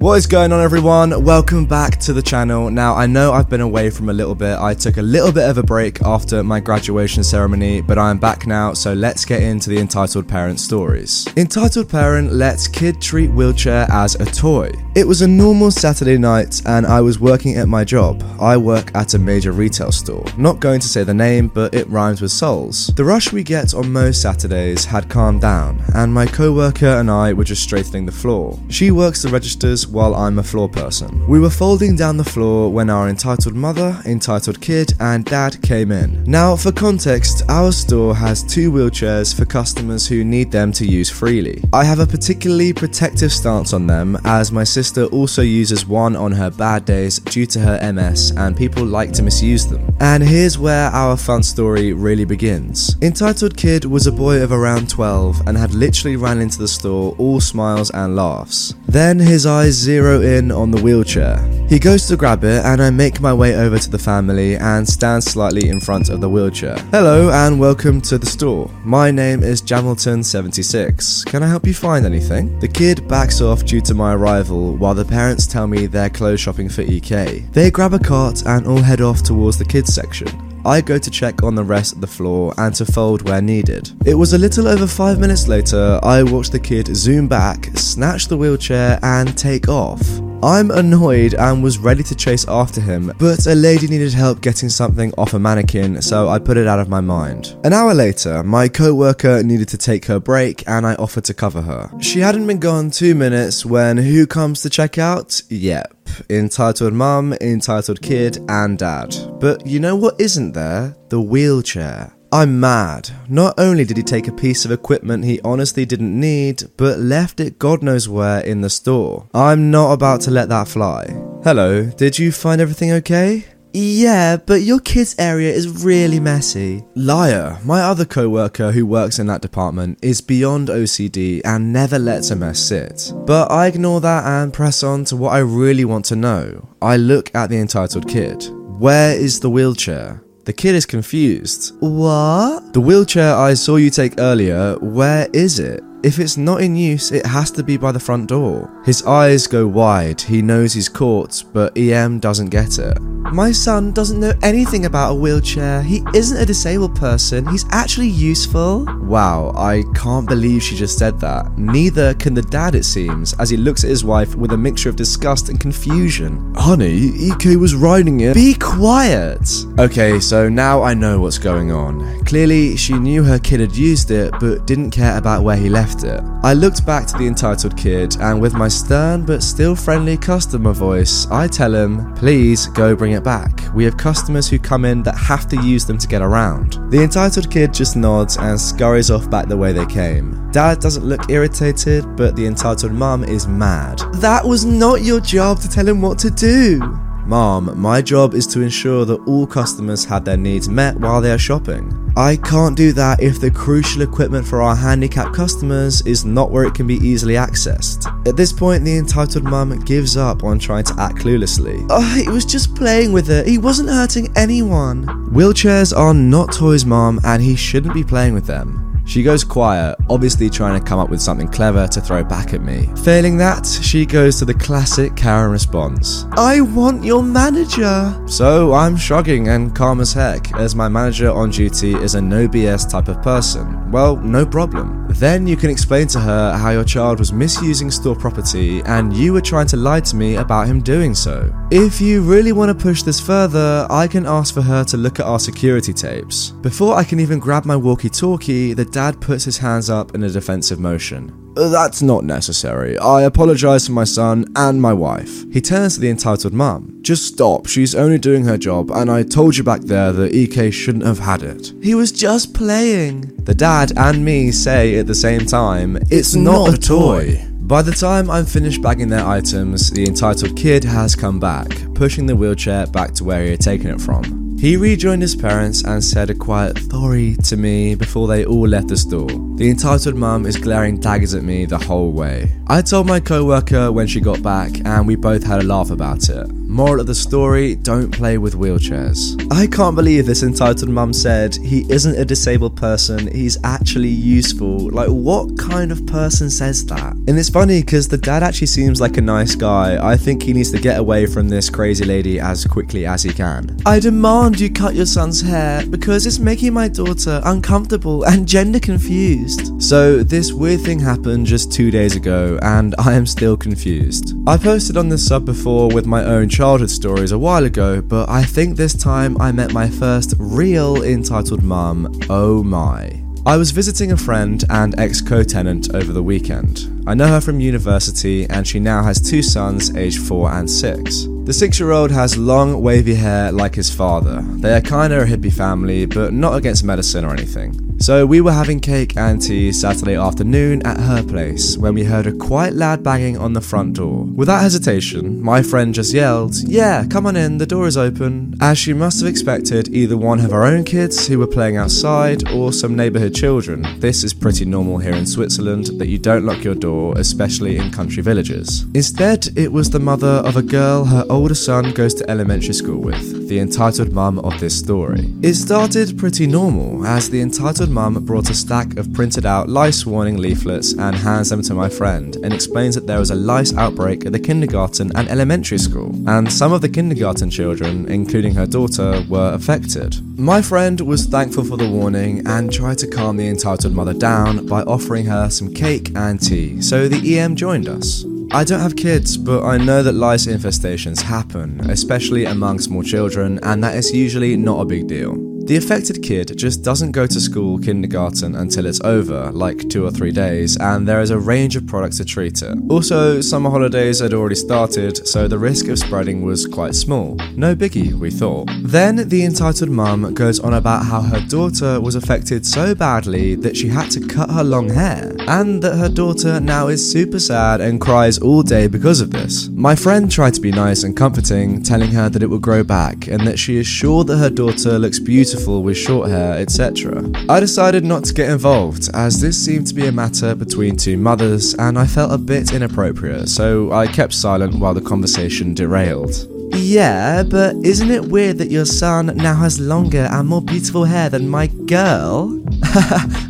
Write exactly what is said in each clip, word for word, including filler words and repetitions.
What is going on, everyone? Welcome back to the channel. Now, I know I've been away from a little bit. I took a little bit of a break after my graduation ceremony, but I am back now, so let's get into the Entitled Parent stories. Entitled Parent lets kid treat wheelchair as a toy. It was a normal Saturday night, and I was working at my job. I work at a major retail store. Not going to say the name, but it rhymes with souls. The rush we get on most Saturdays had calmed down, and my co-worker and I were just straightening the floor. She works the registers while I'm a floor person. We were folding down the floor when our entitled mother, entitled kid, and dad came in. Now, for context, our store has two wheelchairs for customers who need them to use freely. I have a particularly protective stance on them, as my sister also uses one on her bad days due to her M S, and people like to misuse them. And here's where our fun story really begins. Entitled Kid was a boy of around twelve and had literally ran into the store all smiles and laughs. Then his eyes zero in on the wheelchair. He goes to grab it, and I make my way over to the family and stand slightly in front of the wheelchair. Hello and welcome to the store. My name is Jamilton seventy-six. Can I help you find anything? The kid backs off due to my arrival while the parents tell me they're clothes shopping for E K. They grab a cart and all head off towards the kids section. I go to check on the rest of the floor and to fold where needed. It was a little over five minutes later, I watched the kid zoom back, snatch the wheelchair, and take off. I'm annoyed and was ready to chase after him, but a lady needed help getting something off a mannequin, so I put it out of my mind. An hour later, my co-worker needed to take her break, and I offered to cover her. She hadn't been gone two minutes when who comes to check out? Yep. Entitled mum, entitled kid, and dad. But you know what isn't there? The wheelchair. I'm mad. Not only did he take a piece of equipment he honestly didn't need, but left it God knows where in the store. I'm not about to let that fly. Hello, did you find everything okay? Yeah, but your kids' area is really messy. Liar. My other co-worker who works in that department is beyond O C D and never lets a mess sit. But I ignore that and press on to what I really want to know. I look at the entitled kid. Where is the wheelchair? The kid is confused. What? The wheelchair I saw you take earlier, where is it? If it's not in use, it has to be by the front door. His eyes go wide, he knows he's caught, but E M doesn't get it. My son doesn't know anything about a wheelchair. He isn't a disabled person, he's actually useful. Wow, I can't believe she just said that. Neither can the dad, it seems, as he looks at his wife with a mixture of disgust and confusion. Honey, E K was riding it. Be quiet! Okay, so now I know what's going on. Clearly, she knew her kid had used it, but didn't care about where he left it. I looked back to the entitled kid, and with my stern but still friendly customer voice, I tell him, please go bring it back. We have customers who come in that have to use them to get around. The entitled kid just nods and scurries off back the way they came. Dad doesn't look irritated, but the entitled mum is mad. That was not your job to tell him what to do. Mom, my job is to ensure that all customers have their needs met while they are shopping. I can't do that if the crucial equipment for our handicapped customers is not where it can be easily accessed. At this point, the entitled mum gives up on trying to act cluelessly. Oh, he was just playing with it. He wasn't hurting anyone. Wheelchairs are not toys, Mom, and he shouldn't be playing with them. She goes quiet, obviously trying to come up with something clever to throw back at me. Failing that, she goes to the classic Karen response. I want your manager. So I'm shrugging and calm as heck, as my manager on duty is a no B S type of person. Well, no problem. Then you can explain to her how your child was misusing store property and you were trying to lie to me about him doing so. If you really want to push this further, I can ask for her to look at our security tapes. Before I can even grab my walkie-talkie, the dad puts his hands up in a defensive motion. That's not necessary. I apologise to my son and my wife. He turns to the entitled mum. Just stop, she's only doing her job, and I told you back there that E K shouldn't have had it. He was just playing. The dad and me say at the same time, It's, it's not, not a toy. toy. By the time I'm finished bagging their items, the entitled kid has come back, pushing the wheelchair back to where he had taken it from. He rejoined his parents and said a quiet sorry to me before they all left the store. The entitled mum is glaring daggers at me the whole way. I told my co-worker when she got back and we both had a laugh about it. Moral of the story, don't play with wheelchairs. I can't believe this entitled mum said, he isn't a disabled person, he's actually useful. Like, what kind of person says that? And it's funny because the dad actually seems like a nice guy. I think he needs to get away from this crazy lady as quickly as he can. I demand you cut your son's hair because it's making my daughter uncomfortable and gender confused. So this weird thing happened just two days ago and I am still confused. I posted on this sub before with my own child childhood stories a while ago, but I think this time I met my first real entitled mum. Oh my. I was visiting a friend and ex-co-tenant over the weekend. I know her from university and she now has two sons aged four and six. The six-year-old has long wavy hair like his father. They are kinda a hippie family, but not against medicine or anything. So we were having cake and tea Saturday afternoon at her place when we heard a quite loud banging on the front door. Without hesitation, my friend just yelled, "Yeah, come on in, the door is open," as she must have expected either one of her own kids who were playing outside or some neighbourhood children. This is pretty normal here in Switzerland that you don't lock your door, especially in country villages. Instead, it was the mother of a girl her older son goes to elementary school with, the entitled mum of this story. It started pretty normal as the entitled mum brought a stack of printed out lice warning leaflets and hands them to my friend and explains that there was a lice outbreak at the kindergarten and elementary school and some of the kindergarten children, including her daughter, were affected. My friend was thankful for the warning and tried to calm the entitled mother down by offering her some cake and tea, so the E M joined us. I don't have kids, but I know that lice infestations happen, especially among small children, and that is usually not a big deal. The affected kid just doesn't go to school kindergarten until it's over, like two or three days, and there is a range of products to treat it. Also, summer holidays had already started, so the risk of spreading was quite small. No biggie, we thought. Then the entitled mum goes on about how her daughter was affected so badly that she had to cut her long hair, and that her daughter now is super sad and cries all day because of this. My friend tried to be nice and comforting, telling her that it would grow back, and that she is sure that her daughter looks beautiful with short hair, et cetera. I decided not to get involved, as this seemed to be a matter between two mothers, and I felt a bit inappropriate, so I kept silent while the conversation derailed. Yeah, but isn't it weird that your son now has longer and more beautiful hair than my girl?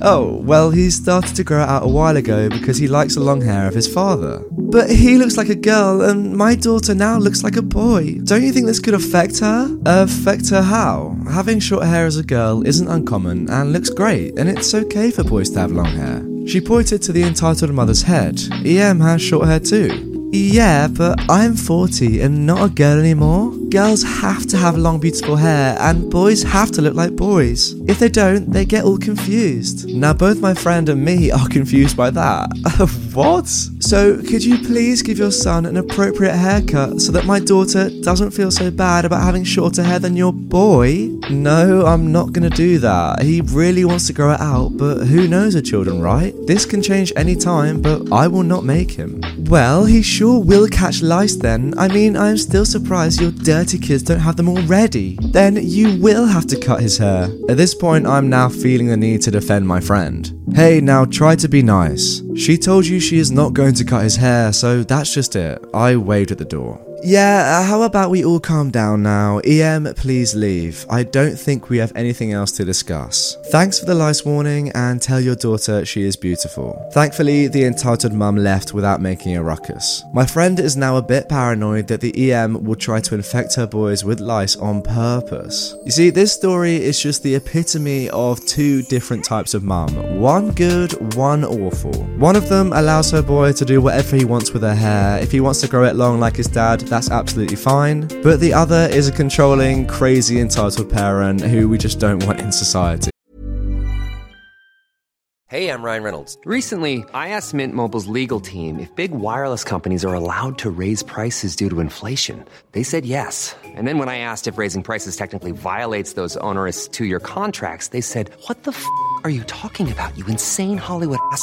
Oh, well, he started to grow it out a while ago because he likes the long hair of his father. But he looks like a girl and my daughter now looks like a boy. Don't you think this could affect her? Affect her how? Having short hair as a girl isn't uncommon and looks great, and it's okay for boys to have long hair. She pointed to the entitled mother's head. E M has short hair too. Yeah, but I'm forty and not a girl anymore. Girls have to have long, beautiful hair, and boys have to look like boys. If they don't, they get all confused. Now both my friend and me are confused by that. What? So could you please give your son an appropriate haircut so that my daughter doesn't feel so bad about having shorter hair than your boy? No, I'm not gonna do that. He really wants to grow it out, but who knows her children, right? This can change any time, but I will not make him. Well, he should. Sure will catch lice then. I mean, I'm still surprised your dirty kids don't have them already. Then you will have to cut his hair. At this point, I'm now feeling the need to defend my friend. Hey, now try to be nice. She told you she is not going to cut his hair, so that's just it. I waved at the door. Yeah, how about we all calm down now? E M, please leave. I don't think we have anything else to discuss. Thanks for the lice warning and tell your daughter she is beautiful. Thankfully, the entitled mum left without making a ruckus. My friend is now a bit paranoid that the E M will try to infect her boys with lice on purpose. You see, this story is just the epitome of two different types of mum. One good, one awful. One of them allows her boy to do whatever he wants with her hair. If he wants to grow it long like his dad, that's absolutely fine, but the other is a controlling, crazy, entitled parent who we just don't want in society. Hey, I'm Ryan Reynolds. Recently, I asked Mint Mobile's legal team if big wireless companies are allowed to raise prices due to inflation. They said yes. And then when I asked if raising prices technically violates those onerous two-year contracts, they said, "What the f*** are you talking about, you insane Hollywood ass?"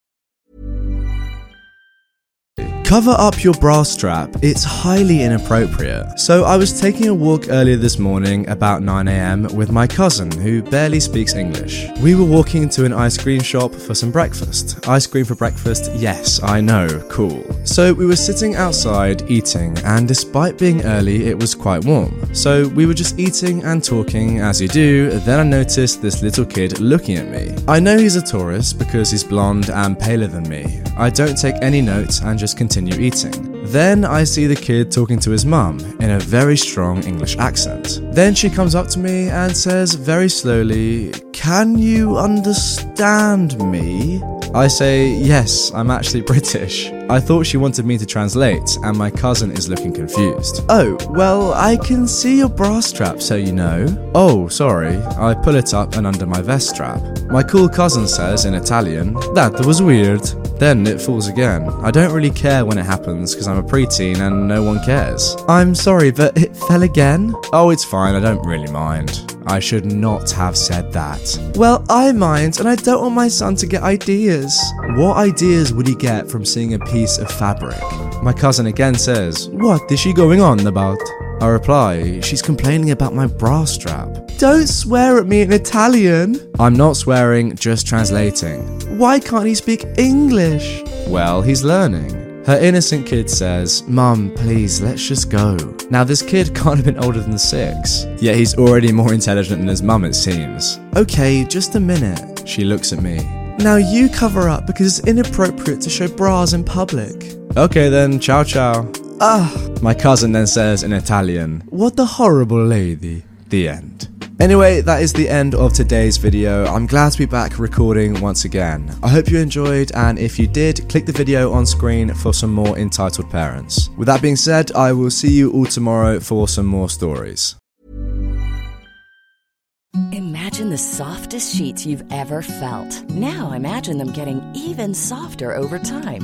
Cover up your bra strap, it's highly inappropriate. So I was taking a walk earlier this morning about nine a.m. with my cousin who barely speaks English. We were walking into an ice cream shop for some breakfast. Ice cream for breakfast, yes, I know, cool. So we were sitting outside eating, and despite being early it was quite warm. So we were just eating and talking as you do, then I noticed this little kid looking at me. I know he's a tourist because he's blonde and paler than me. I don't take any notes and just continue eating. Then I see the kid talking to his mum in a very strong English accent. Then she comes up to me and says very slowly, "Can you understand me?" I say, "Yes, I'm actually British." I thought she wanted me to translate, and my cousin is looking confused. "Oh, well, I can see your bra strap, so you know." "Oh, sorry." I pull it up and under my vest strap. My cool cousin says in Italian, "That was weird." Then it falls again. I don't really care when it happens because I'm a preteen and no one cares. "I'm sorry, but it fell again." "Oh, it's fine, I don't really mind." I should not have said that. "Well, I mind, and I don't want my son to get ideas." What ideas would he get from seeing a piece of fabric? My cousin again says, "What is she going on about?" I reply, "She's complaining about my bra strap." "Don't swear at me in Italian." I'm not swearing, just translating. "Why can't he speak English?" "Well, he's learning." Her innocent kid says, "Mum, please, let's just go." Now this kid can't have been older than six, yet he's already more intelligent than his mum, it seems. "Okay, just a minute." She looks at me. "Now you cover up because it's inappropriate to show bras in public." "Okay then, ciao ciao." Ugh. My cousin then says in Italian, "What a horrible lady." The end. Anyway, that is the end of today's video. I'm glad to be back recording once again. I hope you enjoyed, and if you did, click the video on screen for some more entitled parents. With that being said, I will see you all tomorrow for some more stories. Imagine the softest sheets you've ever felt. Now imagine them getting even softer over time.